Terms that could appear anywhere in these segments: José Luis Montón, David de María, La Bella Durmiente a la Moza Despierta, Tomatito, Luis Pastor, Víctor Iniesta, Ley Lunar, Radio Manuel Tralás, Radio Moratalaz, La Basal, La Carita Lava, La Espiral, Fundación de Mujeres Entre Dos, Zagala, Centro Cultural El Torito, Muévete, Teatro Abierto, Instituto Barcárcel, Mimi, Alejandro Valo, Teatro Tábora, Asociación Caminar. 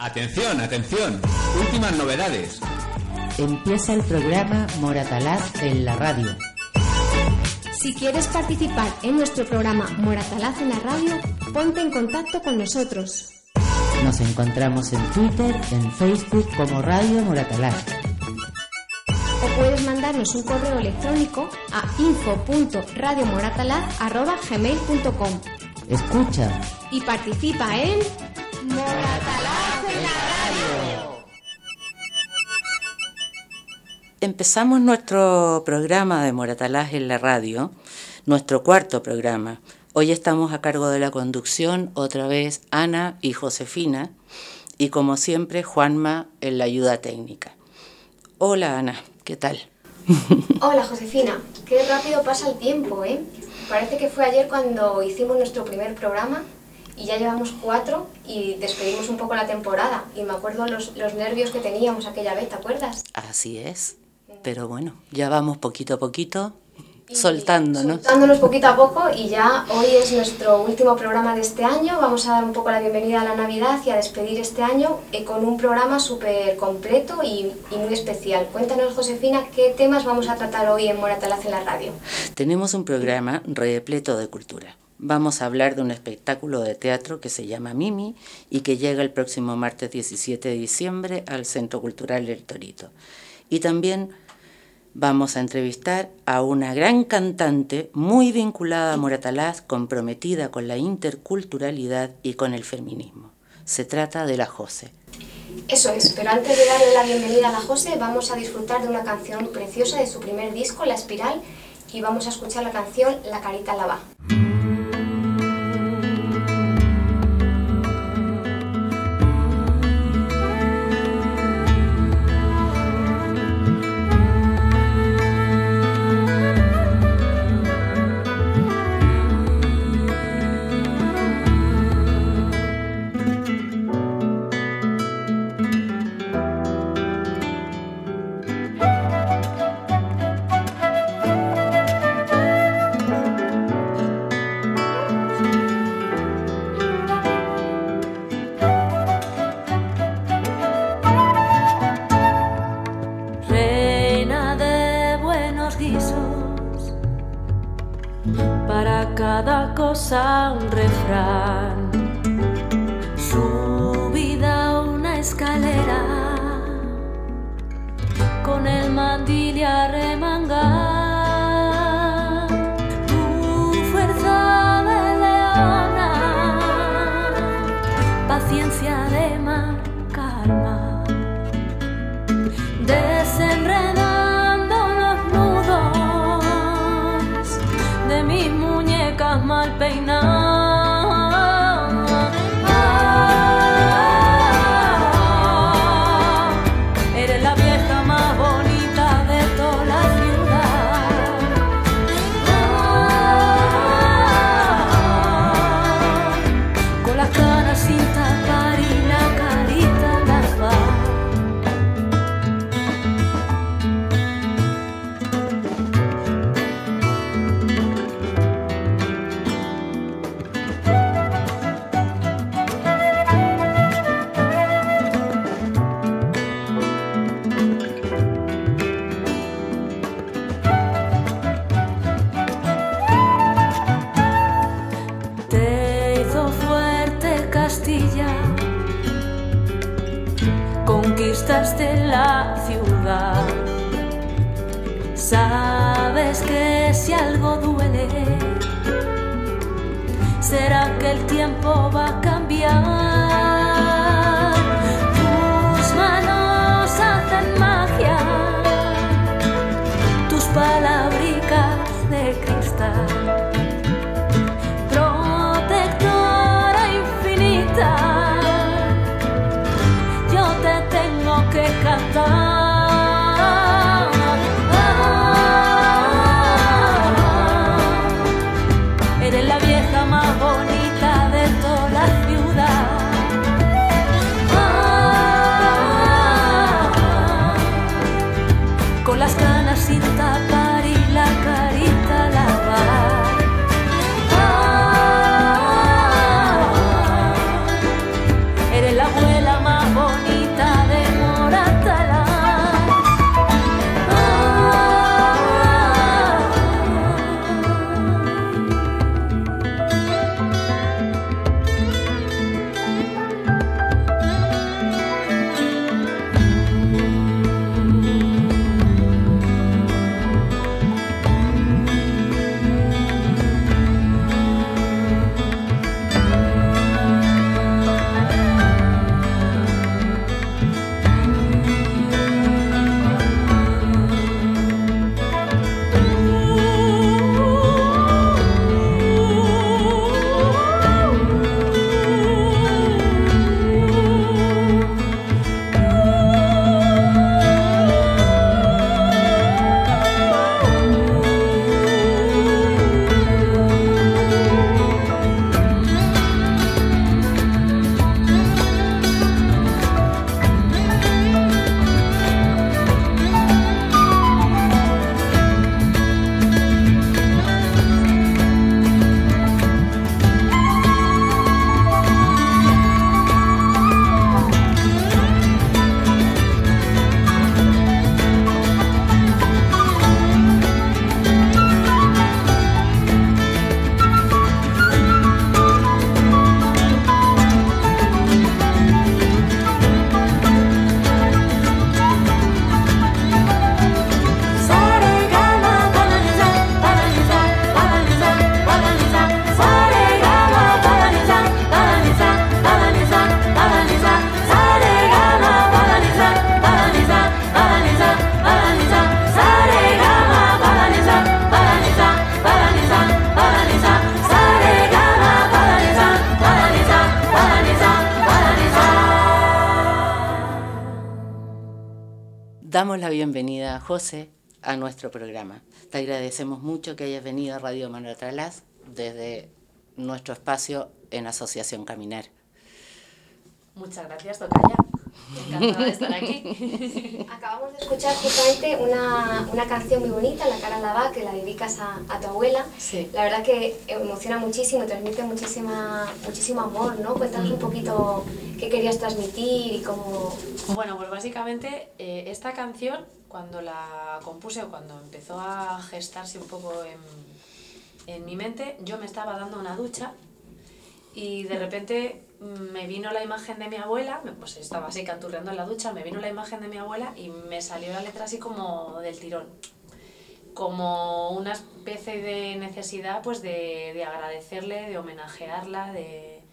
Atención, atención, últimas novedades. Empieza el programa Moratalaz en la radio. Si quieres participar en nuestro programa Moratalaz en la radio, ponte en contacto con nosotros. Nos encontramos en Twitter, en Facebook como Radio Moratalaz. O puedes mandarnos un correo electrónico a info.radiomoratalaz@gmail.com. Escucha y participa en Moratalaz en la radio. Empezamos nuestro programa de Moratalaz en la radio, nuestro cuarto programa. Hoy estamos a cargo de la conducción, otra vez Ana y Josefina, y como siempre Juanma en la ayuda técnica. Hola Ana, ¿qué tal? Hola Josefina, qué rápido pasa el tiempo, ¿eh? Parece que fue ayer cuando hicimos nuestro primer programa y ya llevamos 4 y despedimos un poco la temporada. Y me acuerdo los nervios que teníamos aquella vez, ¿te acuerdas? Así es, pero bueno, ya vamos poquito a poquito soltándonos poquito a poco y ya hoy es nuestro último programa de este año. Vamos a dar un poco la bienvenida a la Navidad y a despedir este año con un programa súper completo y muy especial. Cuéntanos, Josefina, ¿qué temas vamos a tratar hoy en Moratalaz en la radio? Tenemos un programa repleto de cultura. Vamos a hablar de un espectáculo de teatro que se llama Mimi y que llega el próximo martes 17 de diciembre al Centro Cultural El Torito. Y también vamos a entrevistar a una gran cantante muy vinculada a Moratalaz, comprometida con la interculturalidad y con el feminismo. Se trata de la Jose. Eso es, pero antes de darle la bienvenida a la Jose, vamos a disfrutar de una canción preciosa de su primer disco, La Espiral, y vamos a escuchar la canción La Carita Lava. Un refrán, subida a una escalera, con el mandil y arremangar tu fuerza de leona, paciencia de mar, calma, desenredando los nudos de mis muñecas mal peinadas. De la ciudad, sabes que si algo duele, será que el tiempo va a cambiar. Tus manos hacen magia, tus palabricas de cristal, protectora infinita. Eres la abuela más damos la bienvenida a José a nuestro programa. Te agradecemos mucho que hayas venido a Radio Manuel Tralás desde nuestro espacio en Asociación Caminar. Muchas gracias, Tocaya. Encantada de estar aquí. Acabamos de escuchar justamente una canción muy bonita, La Carita Lava, que la dedicas a tu abuela. Sí. La verdad que emociona muchísimo, transmite muchísimo amor, ¿no? Cuéntanos un poquito qué querías transmitir y cómo... Bueno, pues básicamente esta canción, cuando la compuse o cuando empezó a gestarse un poco en mi mente, yo me estaba dando una ducha y de repente... me vino la imagen de mi abuela, pues estaba así canturreando en la ducha, me vino la imagen de mi abuela y me salió la letra así como del tirón, como una especie de necesidad pues de agradecerle, de homenajearla, de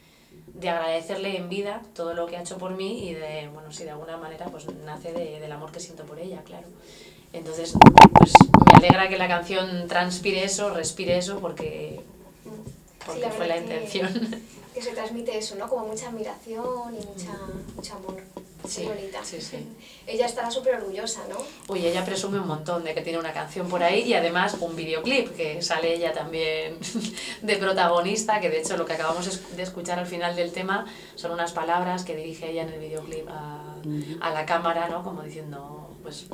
agradecerle en vida todo lo que ha hecho por mí y de, bueno, si de alguna manera pues nace del amor que siento por ella, claro. Entonces, pues me alegra que la canción transpire eso, respire eso, porque sí, fue la intención. Que se transmite eso, ¿no? Como mucha admiración y mucho amor. Sí, muy bonita. Sí, sí. Ella estará súper orgullosa, ¿no? Uy, ella presume un montón de que tiene una canción por ahí y además un videoclip que sale ella también de protagonista, que de hecho lo que acabamos de escuchar al final del tema son unas palabras que dirige ella en el videoclip a la cámara, ¿no? Como diciendo, pues,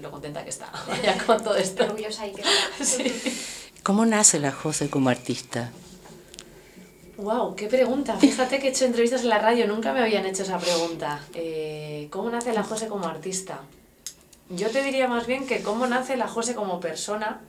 lo contenta que está ella con todo esto. Orgullosa y que está. Sí. ¿Cómo nace la José como artista? ¡Wow! ¡Qué pregunta! Fíjate que he hecho entrevistas en la radio, nunca me habían hecho esa pregunta. ¿Cómo nace la José como artista? Yo te diría más bien que cómo nace la José como persona,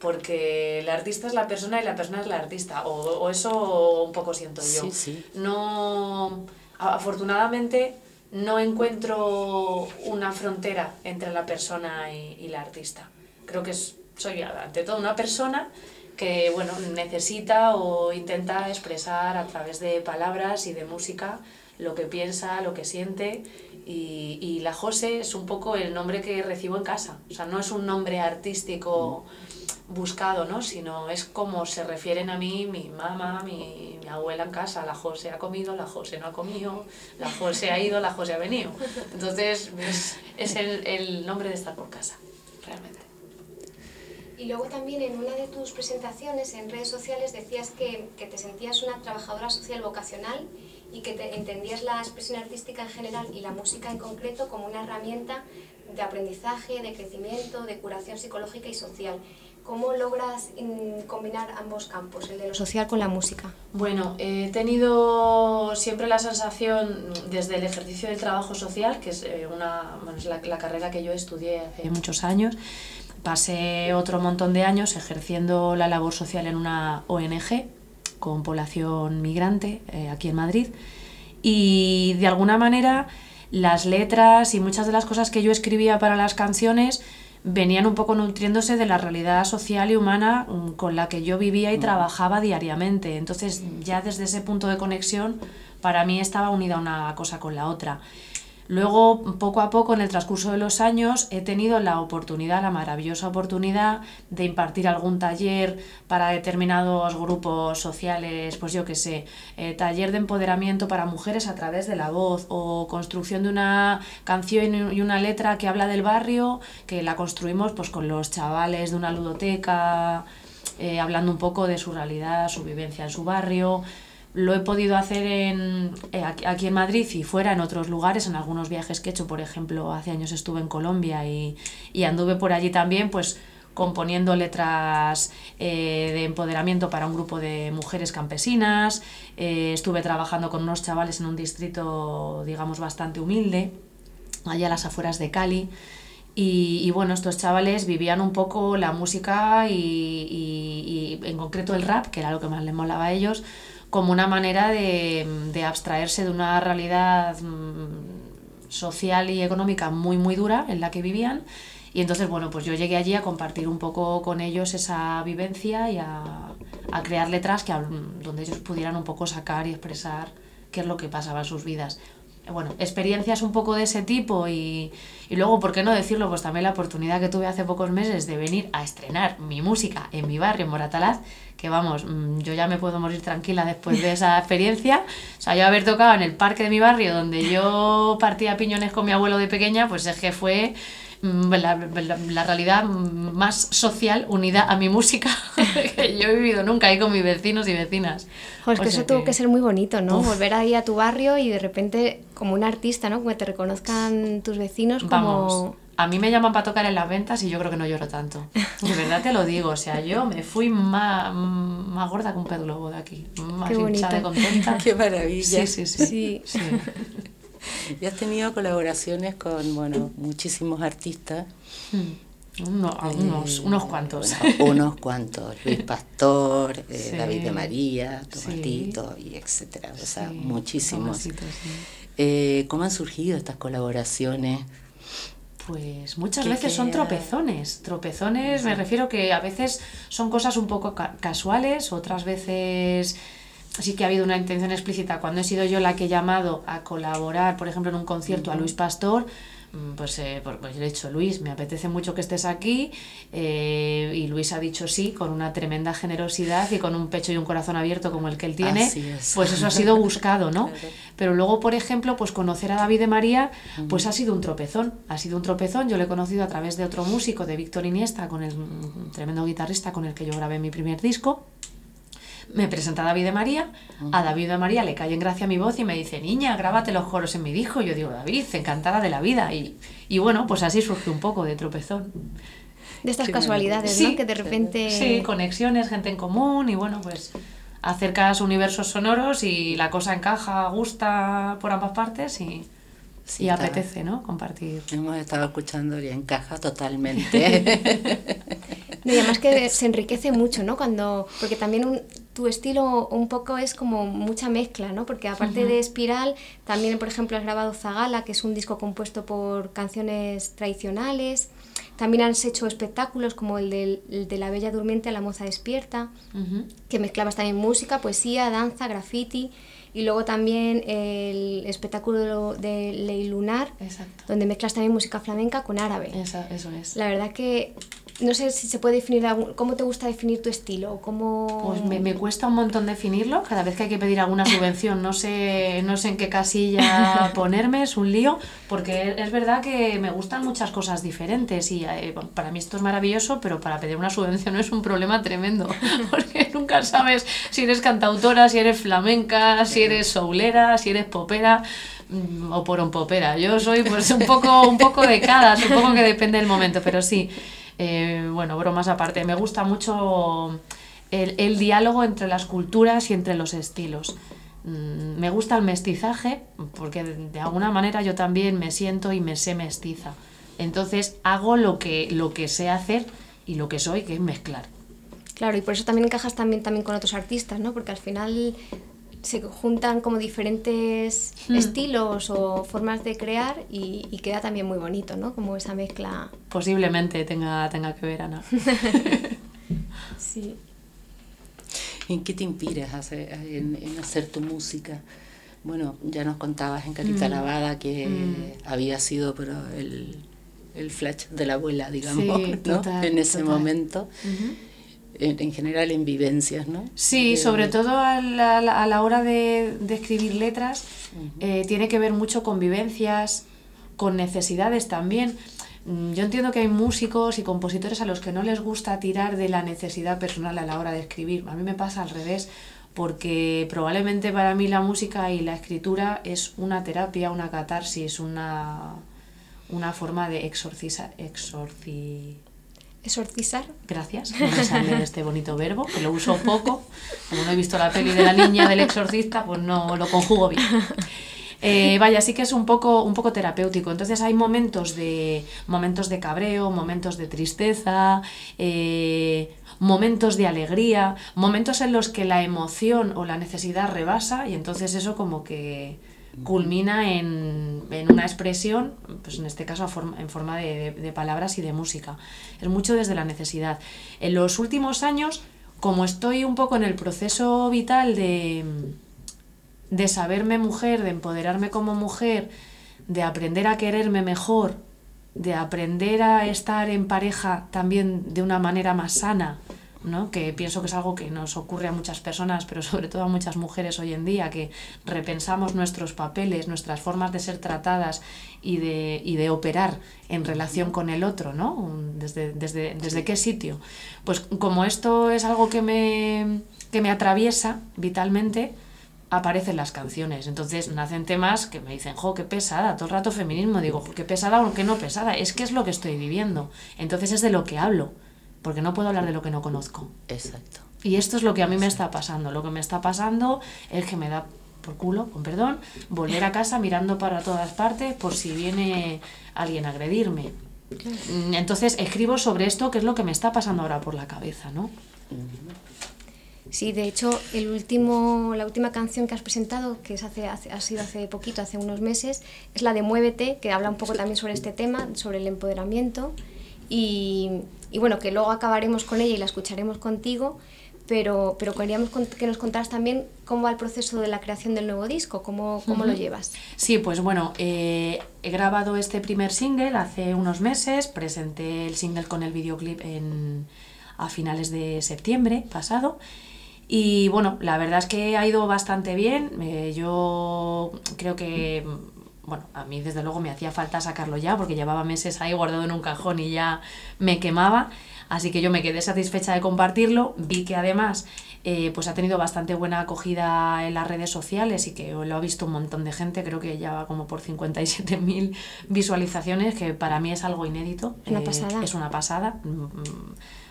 porque la artista es la persona y la persona es la artista, o eso un poco siento yo. Sí, sí. No, afortunadamente no encuentro una frontera entre la persona y la artista. Creo que soy ante todo una persona que bueno, necesita o intenta expresar a través de palabras y de música lo que piensa, lo que siente, y la José es un poco el nombre que recibo en casa, o sea, no es un nombre artístico buscado, ¿no? Sino es como se refieren a mí mi mamá, mi abuela en casa, la José ha comido, la José no ha comido, la José ha ido, la José ha venido, entonces es el nombre de estar por casa, realmente. Y luego también en una de tus presentaciones en redes sociales decías que te sentías una trabajadora social vocacional y que te entendías la expresión artística en general y la música en concreto como una herramienta de aprendizaje, de crecimiento, de curación psicológica y social. ¿Cómo logras combinar ambos campos, el de lo social con la música? Bueno, he tenido siempre la sensación desde el ejercicio del trabajo social, que es, la carrera que yo estudié hace muchos años. Pasé otro montón de años ejerciendo la labor social en una ONG con población migrante aquí en Madrid, y de alguna manera las letras y muchas de las cosas que yo escribía para las canciones venían un poco nutriéndose de la realidad social y humana con la que yo vivía y trabajaba diariamente. Entonces ya desde ese punto de conexión para mí estaba unida una cosa con la otra. Luego, poco a poco, en el transcurso de los años, he tenido la oportunidad, la maravillosa oportunidad de impartir algún taller para determinados grupos sociales, pues yo qué sé, taller de empoderamiento para mujeres a través de la voz, o construcción de una canción y una letra que habla del barrio, que la construimos pues con los chavales de una ludoteca, hablando un poco de su realidad, su vivencia en su barrio. Lo he podido hacer aquí en Madrid y fuera en otros lugares, en algunos viajes que he hecho. Por ejemplo, hace años estuve en Colombia y anduve por allí también pues componiendo letras de empoderamiento para un grupo de mujeres campesinas. Estuve trabajando con unos chavales en un distrito, digamos, bastante humilde, allá a las afueras de Cali. Y bueno, estos chavales vivían un poco la música y en concreto el rap, que era lo que más les molaba a ellos, como una manera de abstraerse de una realidad social y económica muy muy dura en la que vivían. Y entonces, bueno, pues yo llegué allí a compartir un poco con ellos esa vivencia y a crear letras donde ellos pudieran un poco sacar y expresar qué es lo que pasaba en sus vidas. Bueno, experiencias un poco de ese tipo y luego, ¿por qué no decirlo? Pues también la oportunidad que tuve hace pocos meses de venir a estrenar mi música en mi barrio, en Moratalaz, que vamos, yo ya me puedo morir tranquila después de esa experiencia. O sea, yo haber tocado en el parque de mi barrio, donde yo partía piñones con mi abuelo de pequeña, pues es que fue la realidad más social unida a mi música que yo he vivido nunca ahí con mis vecinos y vecinas. Pues que eso tuvo que ser muy bonito, ¿no? Uf. Volver ahí a tu barrio y de repente como un artista, ¿no? Como te reconozcan tus vecinos como... Vamos, a mí me llaman para tocar en las ventas y yo creo que no lloro tanto. De verdad te lo digo, o sea, yo me fui más gorda que un pez globo de aquí. Más hinchada y contenta. ¡Qué maravilla! Sí. Y has tenido colaboraciones con, bueno, muchísimos artistas. Unos cuantos. Bueno, unos cuantos. Luis Pastor, David de María, Tomatito, y etcétera. O sea, muchísimos. ¿Cómo han surgido estas colaboraciones? Pues muchas veces son tropezones, me refiero que a veces son cosas un poco casuales, otras veces sí que ha habido una intención explícita. Cuando he sido yo la que he llamado a colaborar, por ejemplo, en un concierto a Luis Pastor, pues le he dicho, Luis, me apetece mucho que estés aquí, y Luis ha dicho sí, con una tremenda generosidad y con un pecho y un corazón abierto como el que él tiene. Pues eso ha sido buscado, ¿no? Claro. Pero luego, por ejemplo, pues conocer a David de María, pues ha sido un tropezón. Yo lo he conocido a través de otro músico, de Víctor Iniesta, con el tremendo guitarrista con el que yo grabé mi primer disco. Me presenta David de María, a David de María le cae en gracia mi voz y me dice, niña, grábate los coros en mi disco. Yo digo, David, encantada de la vida. Y bueno, pues así surgió un poco de tropezón. De estas casualidades, ¿no? Que de repente... Sí, conexiones, gente en común y bueno, pues acercas universos sonoros y la cosa encaja, gusta por ambas partes y... Sí, y apetece, ¿no? Compartir. Hemos estado escuchando y encaja totalmente. Y además que se enriquece mucho, ¿no? Cuando, porque también tu estilo un poco es como mucha mezcla, ¿no? Porque aparte de Espiral, también, por ejemplo, has grabado Zagala, que es un disco compuesto por canciones tradicionales. También has hecho espectáculos como el de La Bella Durmiente a la Moza Despierta, que mezclabas también música, poesía, danza, graffiti... Y luego también el espectáculo de Ley Lunar, donde mezclas también música flamenca con árabe. Eso es. La verdad que no sé si se puede definir, ¿cómo te gusta definir tu estilo? Pues me cuesta un montón definirlo, cada vez que hay que pedir alguna subvención no sé en qué casilla ponerme, es un lío, porque es verdad que me gustan muchas cosas diferentes y para mí esto es maravilloso, pero para pedir una subvención es un problema tremendo, porque nunca sabes si eres cantautora, si eres flamenca, si eres soulera, si eres popera o porompopera. Yo soy pues un poco de cada, supongo que depende del momento, pero sí. Bueno, bromas aparte, me gusta mucho el diálogo entre las culturas y entre los estilos. Me gusta el mestizaje porque de alguna manera yo también me siento y me sé mestiza. Entonces hago lo que sé hacer y lo que soy, que es mezclar. Claro, y por eso también encajas también con otros artistas, ¿no? Porque al final se juntan como diferentes estilos o formas de crear y queda también muy bonito, ¿no? Como esa mezcla... Posiblemente tenga que ver, Ana. Sí. ¿En qué te inspiras en hacer tu música? Bueno, ya nos contabas en Carita Lavada que había sido pero el flash de la abuela, digamos, sí, ¿no? Total, en ese momento. En general en vivencias, ¿no? Sí, sobre todo a la hora de escribir letras, tiene que ver mucho con vivencias, con necesidades también. Yo entiendo que hay músicos y compositores a los que no les gusta tirar de la necesidad personal a la hora de escribir. A mí me pasa al revés, porque probablemente para mí la música y la escritura es una terapia, una catarsis, una forma de exorcizar. Gracias, no me sale este bonito verbo, que lo uso poco. Como no he visto la peli de la niña del exorcista, pues no lo conjugo bien. Sí que es un poco terapéutico. Entonces hay momentos de cabreo, momentos de tristeza, momentos de alegría, momentos en los que la emoción o la necesidad rebasa y entonces eso como que culmina en una expresión, pues en este caso en forma de palabras y de música. Es mucho desde la necesidad. En los últimos años, como estoy un poco en el proceso vital de saberme mujer, de empoderarme como mujer, de aprender a quererme mejor, de aprender a estar en pareja también de una manera más sana, ¿no? Que pienso que es algo que nos ocurre a muchas personas, pero sobre todo a muchas mujeres hoy en día, que repensamos nuestros papeles, nuestras formas de ser tratadas y de operar en relación con el otro, ¿no? ¿Desde qué sitio? Pues como esto es algo que me atraviesa vitalmente, aparecen las canciones. Entonces nacen temas que me dicen, jo, qué pesada, todo el rato feminismo, digo, qué pesada o qué no pesada, es que es lo que estoy viviendo, entonces es de lo que hablo, porque no puedo hablar de lo que no conozco. Exacto. Y esto es lo que a mí me está pasando, lo que me está pasando es que me da por culo, con perdón, volver a casa mirando para todas partes por si viene alguien a agredirme. Entonces escribo sobre esto, que es lo que me está pasando ahora por la cabeza, ¿no? Sí, de hecho, la última canción que has presentado, que es hace unos meses, es la de Muévete, que habla un poco también sobre este tema, sobre el empoderamiento, y bueno, que luego acabaremos con ella y la escucharemos contigo, pero queríamos que nos contaras también cómo va el proceso de la creación del nuevo disco, cómo lo llevas. Sí, pues bueno, he grabado este primer single hace unos meses, presenté el single con el videoclip a finales de septiembre pasado. Y bueno, la verdad es que ha ido bastante bien. Yo creo que, bueno, a mí desde luego me hacía falta sacarlo ya, porque llevaba meses ahí guardado en un cajón y ya me quemaba. Así que yo me quedé satisfecha de compartirlo. Vi que además pues ha tenido bastante buena acogida en las redes sociales y que lo ha visto un montón de gente. Creo que ya va como por 57.000 visualizaciones, que para mí es algo inédito. Es una pasada,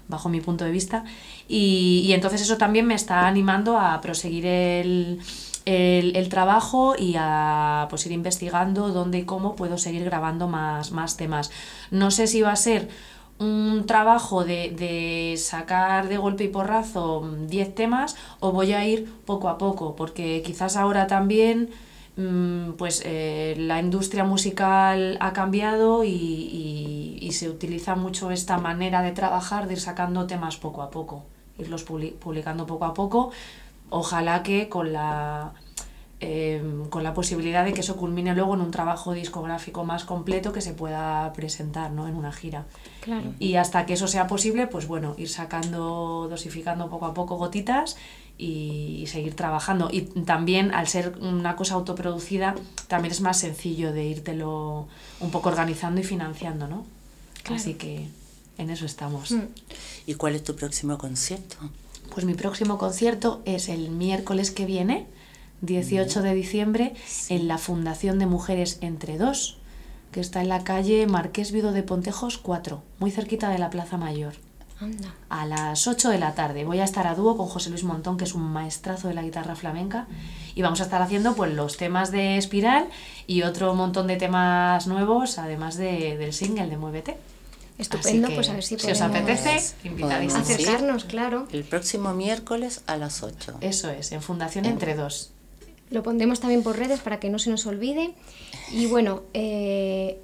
bajo mi punto de vista, y entonces eso también me está animando a proseguir el trabajo y a pues ir investigando dónde y cómo puedo seguir grabando más temas. No sé si va a ser un trabajo de sacar de golpe y porrazo 10 temas o voy a ir poco a poco, porque quizás ahora también pues la industria musical ha cambiado y se utiliza mucho esta manera de trabajar, de ir sacando temas poco a poco, irlos publicando poco a poco, ojalá que con la posibilidad de que eso culmine luego en un trabajo discográfico más completo que se pueda presentar, ¿no?, en una gira. Claro. Y hasta que eso sea posible, pues bueno, ir sacando, dosificando poco a poco gotitas y seguir trabajando. Y también, al ser una cosa autoproducida, también es más sencillo de írtelo un poco organizando y financiando, ¿no? Claro. Así que en eso estamos. ¿Y cuál es tu próximo concierto? Pues mi próximo concierto es el miércoles que viene, 18 de diciembre, en la Fundación de Mujeres Entre Dos, que está en la calle Marqués Viudo de Pontejos 4, muy cerquita de la Plaza Mayor. Anda. A las 8 de la tarde voy a estar a dúo con José Luis Montón, que es un maestrazo de la guitarra flamenca, y vamos a estar haciendo pues los temas de Espiral y otro montón de temas nuevos, además del single de Muévete. Estupendo, que, pues a ver si podemos, si os apetece, invitadís a acercarnos, claro. El próximo miércoles a las 8. Eso es, en Fundación Entre Dos. Lo pondremos también por redes para que no se nos olvide. Y bueno,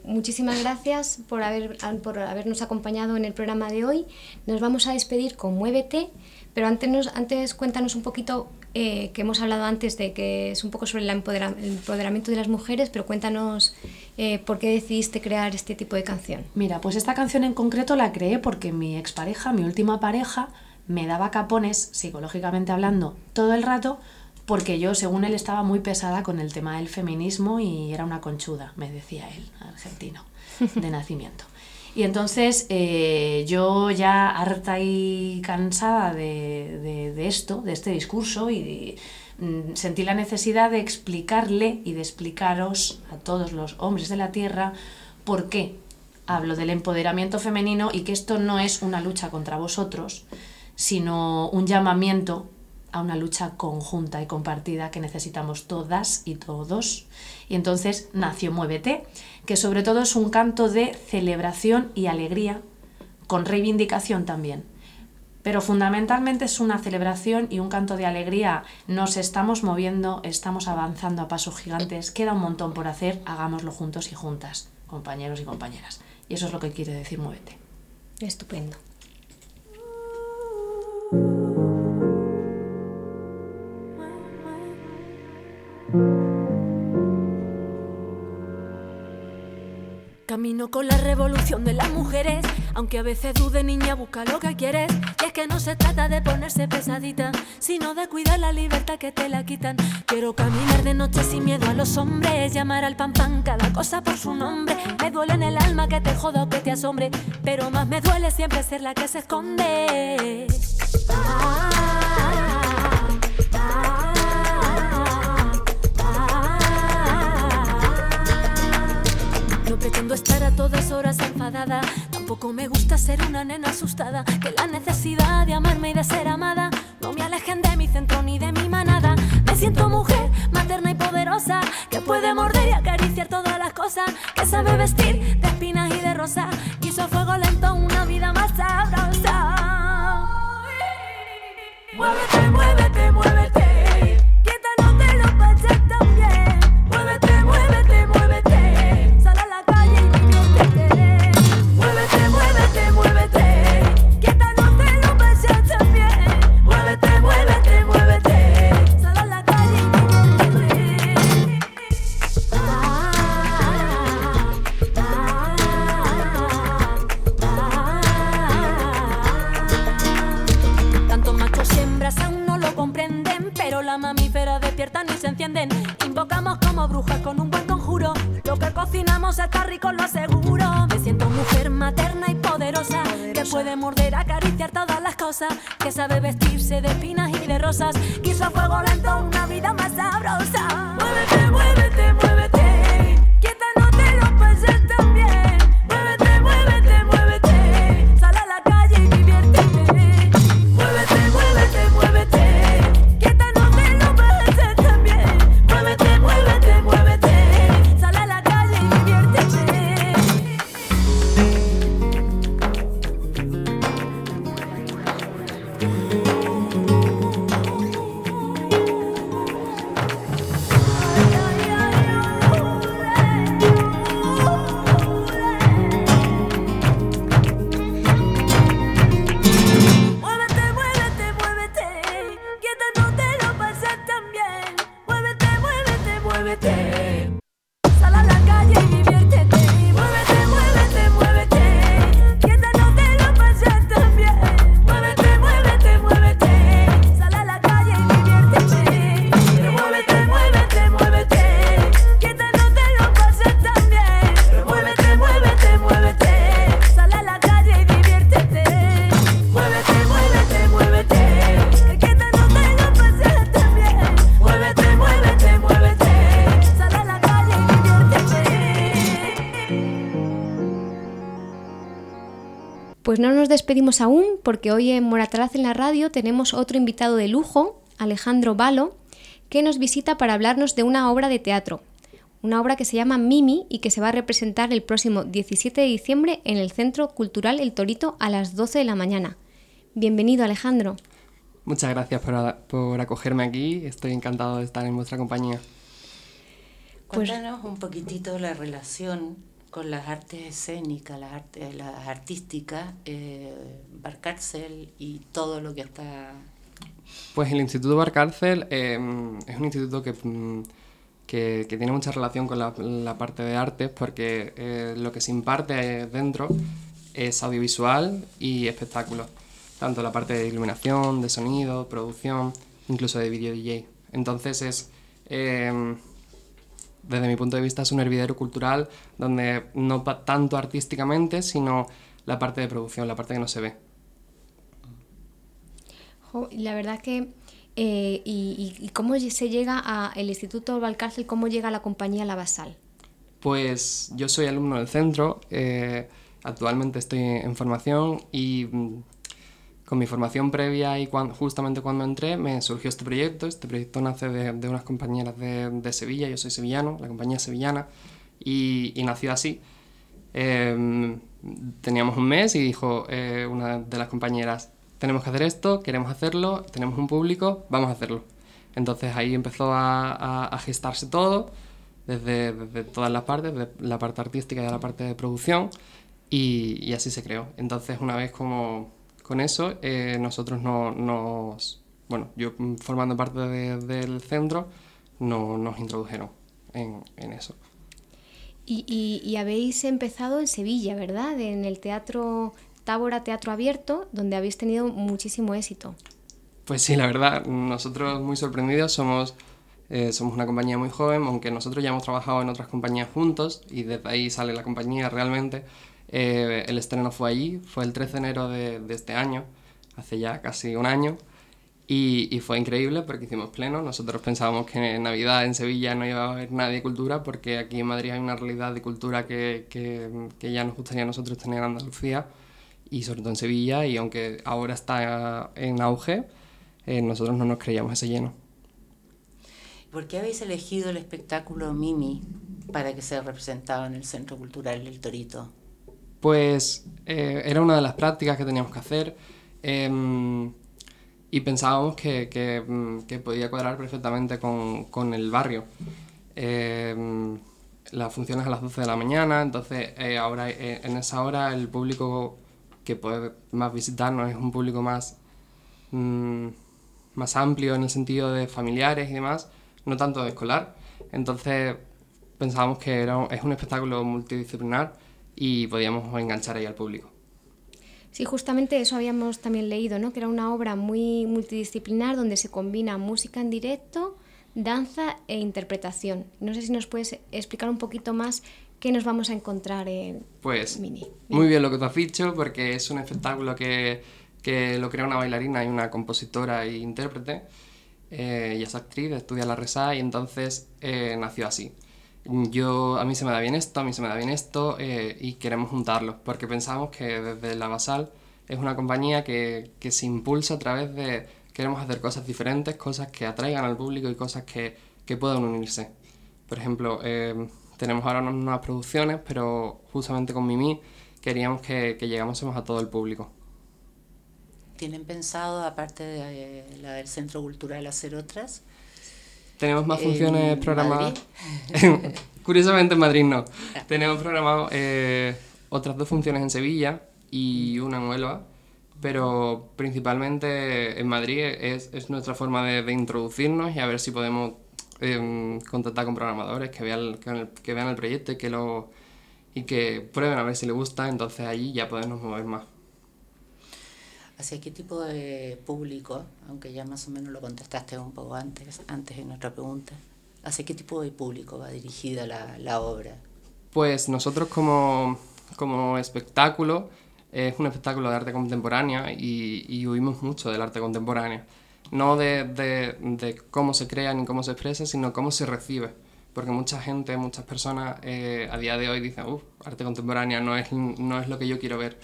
muchísimas gracias por habernos acompañado en el programa de hoy. Nos vamos a despedir con Muévete, pero antes cuéntanos un poquito, que hemos hablado antes de que es un poco sobre el empoderamiento de las mujeres, pero cuéntanos por qué decidiste crear este tipo de canción. Mira, pues esta canción en concreto la creé porque mi expareja, mi última pareja, me daba capones, psicológicamente hablando, todo el rato, porque yo, según él, estaba muy pesada con el tema del feminismo y era una conchuda, me decía él, argentino, de nacimiento. Y entonces yo, ya harta y cansada de esto, de este discurso, y sentí la necesidad de explicarle y de explicaros a todos los hombres de la Tierra por qué hablo del empoderamiento femenino y que esto no es una lucha contra vosotros, sino un llamamiento a una lucha conjunta y compartida que necesitamos todas y todos. Y entonces nació Muévete, que sobre todo es un canto de celebración y alegría, con reivindicación también. Pero fundamentalmente es una celebración y un canto de alegría. Nos estamos moviendo, estamos avanzando a pasos gigantes, queda un montón por hacer, hagámoslo juntos y juntas, compañeros y compañeras. Y eso es lo que quiere decir Muévete. Estupendo. Camino con la revolución de las mujeres, aunque a veces dude, niña, busca lo que quieres. Y es que no se trata de ponerse pesadita, sino de cuidar la libertad que te la quitan. Quiero caminar de noche sin miedo a los hombres, llamar al pan pan cada cosa por su nombre. Me duele en el alma que te joda o que te asombre, pero más me duele siempre ser la que se esconde. Pretendo estar a todas horas enfadada, tampoco me gusta ser una nena asustada. Que la necesidad de amarme y de ser amada no me alejen de mi centro ni de mi manada. Me siento mujer, materna y poderosa, que puede morder y acariciar todas las cosas, que sabe vestir de espinas y de rosas, quiso a fuego lento una vida más sabrosa. Muévete, muévete, muévete, quieta no te lo pases tan bien. Muévete, muévete, muévete, despiertan y se encienden. Invocamos como brujas con un buen conjuro, lo que cocinamos está rico, lo aseguro. Me siento mujer materna y poderosa, que puede morder, acariciar todas las cosas, que sabe vestirse de espinas y de rosas, quiso a fuego lento una vida más sabrosa. Muévete, muévete, muévete, quieta no te lo pases tan bien. Muévete, muévete, muévete, sal a la calle y diviértete. Muévete, muévete, muévete, despedimos aún, porque hoy en Moratalaz en la radio tenemos otro invitado de lujo, Alejandro Valo, que nos visita para hablarnos de una obra de teatro, una obra que se llama Mimi y que se va a representar el próximo 17 de diciembre en el Centro Cultural El Torito a las 12 de la mañana. Bienvenido, Alejandro. Muchas gracias por acogerme aquí, estoy encantado de estar en vuestra compañía. Cuéntanos un poquitito la relación con las artes escénicas, las artísticas, Barcárcel y todo lo que está... Pues el Instituto Barcárcel es un instituto que tiene mucha relación con la parte de artes, porque lo que se imparte dentro es audiovisual y espectáculo, tanto la parte de iluminación, de sonido, producción, incluso de video DJ. Entonces es... desde mi punto de vista es un hervidero cultural donde no tanto artísticamente, sino la parte de producción, la parte que no se ve. La verdad que... ¿y cómo se llega al Instituto Barcárcel? ¿Cómo llega la compañía La Basal? Pues yo soy alumno del centro, actualmente estoy en formación y con mi formación previa y justamente cuando entré me surgió este proyecto. Este proyecto nace de unas compañeras de Sevilla, yo soy sevillano, la compañía sevillana, y nació así. Teníamos un mes y dijo una de las compañeras, tenemos que hacer esto, queremos hacerlo, tenemos un público, vamos a hacerlo. Entonces ahí empezó a gestarse todo, desde todas las partes, desde la parte artística y la parte de producción, y así se creó. Entonces una vez como... con eso, nosotros yo formando parte del centro, nos introdujeron en eso. Y habéis empezado en Sevilla, ¿verdad? En el Teatro Tábora, Teatro Abierto, donde habéis tenido muchísimo éxito. Pues sí, la verdad, nosotros muy sorprendidos, somos una compañía muy joven, aunque nosotros ya hemos trabajado en otras compañías juntos, y desde ahí sale la compañía realmente. El estreno fue allí, fue el 3 de enero de este año, hace ya casi un año, y fue increíble porque hicimos pleno. Nosotros pensábamos que en Navidad en Sevilla no iba a haber nadie de cultura, porque aquí en Madrid hay una realidad de cultura que ya nos gustaría a nosotros tener en Andalucía, y sobre todo en Sevilla, y aunque ahora está en auge, nosotros no nos creíamos ese lleno. ¿Por qué habéis elegido el espectáculo Mimi para que sea representado en el Centro Cultural El Torito? Pues era una de las prácticas que teníamos que hacer, y pensábamos que podía cuadrar perfectamente con el barrio. Las funciones a las 12 de la mañana, entonces ahora en esa hora el público que puede más visitarnos es un público más amplio, en el sentido de familiares y demás, no tanto de escolar. Entonces pensábamos que es un espectáculo multidisciplinar y podíamos enganchar ahí al público. Sí, justamente eso habíamos también leído, ¿no? Que era una obra muy multidisciplinar donde se combina música en directo, danza e interpretación. No sé si nos puedes explicar un poquito más qué nos vamos a encontrar en Mini. Muy bien lo que tú has dicho, porque es un espectáculo que lo crea una bailarina y una compositora e intérprete. Ella es actriz, estudia la Resá, y entonces nació así. A mí se me da bien esto, y queremos juntarlos, porque pensamos que desde La Basal es una compañía que se impulsa a través de... Queremos hacer cosas diferentes, cosas que atraigan al público y cosas que puedan unirse. Por ejemplo, tenemos ahora unas nuevas producciones, pero justamente con Mimi queríamos que llegásemos a todo el público. ¿Tienen pensado, aparte de la del Centro Cultural, hacer otras? Tenemos más funciones programadas. Curiosamente en Madrid no. Tenemos programado otras 2 funciones en Sevilla y una en Huelva, pero principalmente en Madrid es nuestra forma de introducirnos y a ver si podemos contactar con programadores que vean el proyecto y que prueben a ver si les gusta. Entonces allí ya podemos mover más. ¿Hacia qué tipo de público, aunque ya más o menos lo contestaste un poco antes en nuestra pregunta, hacia qué tipo de público va dirigida la obra? Pues nosotros como espectáculo, es un espectáculo de arte contemporánea y huimos mucho del arte contemporáneo. No de cómo se crea ni cómo se expresa, sino cómo se recibe. Porque muchas personas a día de hoy dicen, arte contemporánea no es lo que yo quiero ver.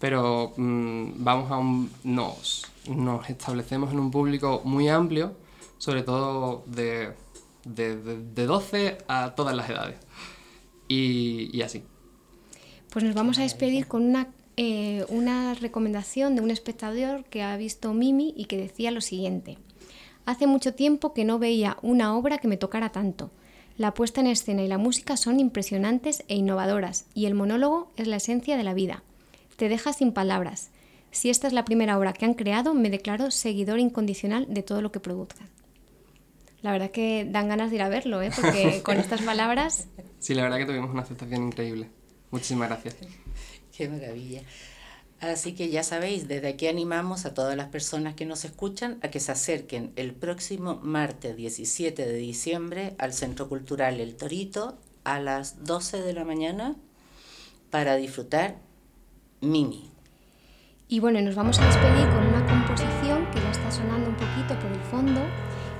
Pero nos establecemos en un público muy amplio, sobre todo de 12 a todas las edades, y así. Pues nos vamos a despedir con una recomendación de un espectador que ha visto Mimi y que decía lo siguiente: hace mucho tiempo que no veía una obra que me tocara tanto. La puesta en escena y la música son impresionantes e innovadoras, y el monólogo es la esencia de la vida. Te deja sin palabras. Si esta es la primera obra que han creado, me declaro seguidor incondicional de todo lo que produzcan. La verdad que dan ganas de ir a verlo, ¿eh? Porque con estas palabras... Sí, la verdad que tuvimos una aceptación increíble. Muchísimas gracias. Qué maravilla. Así que ya sabéis, desde aquí animamos a todas las personas que nos escuchan a que se acerquen el próximo martes 17 de diciembre al Centro Cultural El Torito a las 12 de la mañana para disfrutar Mimi. Y bueno, nos vamos a despedir con una composición que ya está sonando un poquito por el fondo,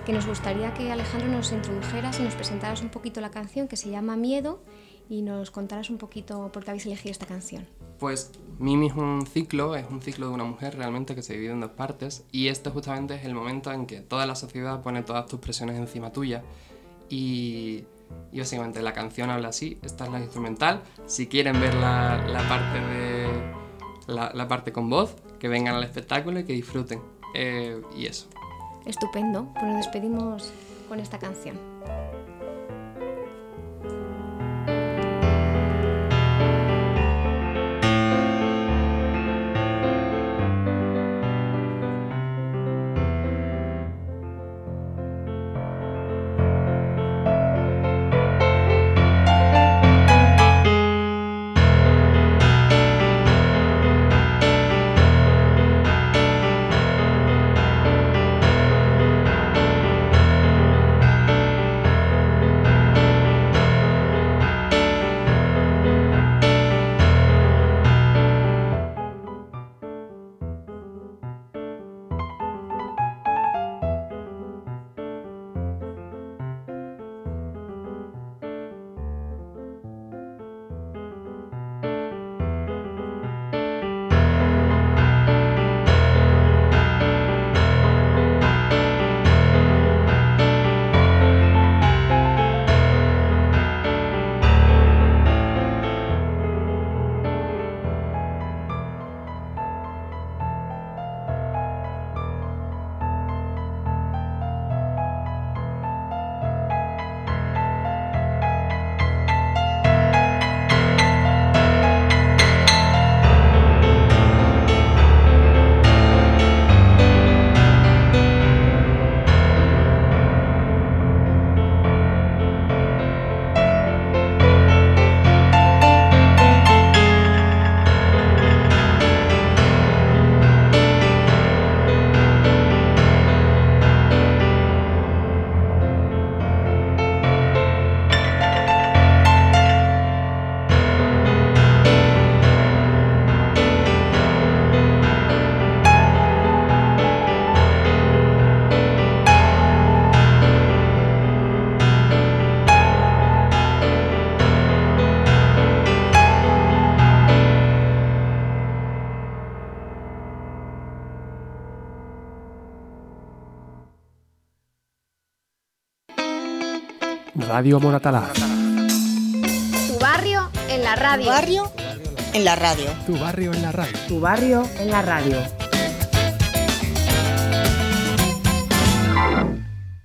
que nos gustaría que Alejandro nos introdujeras y nos presentaras un poquito la canción, que se llama Miedo, y nos contaras un poquito por qué habéis elegido esta canción. Pues Mimi es un ciclo de una mujer realmente que se divide en 2 partes, y este justamente es el momento en que toda la sociedad pone todas tus presiones encima tuya, y básicamente la canción habla así. Esta es la instrumental. Si quieren ver la parte con voz, que vengan al espectáculo y que disfruten, y eso. Estupendo, pues nos despedimos con esta canción. Radio Moratalaz. Tu barrio en la radio. Tu barrio en la radio. Tu barrio en la radio. Tu barrio en la radio.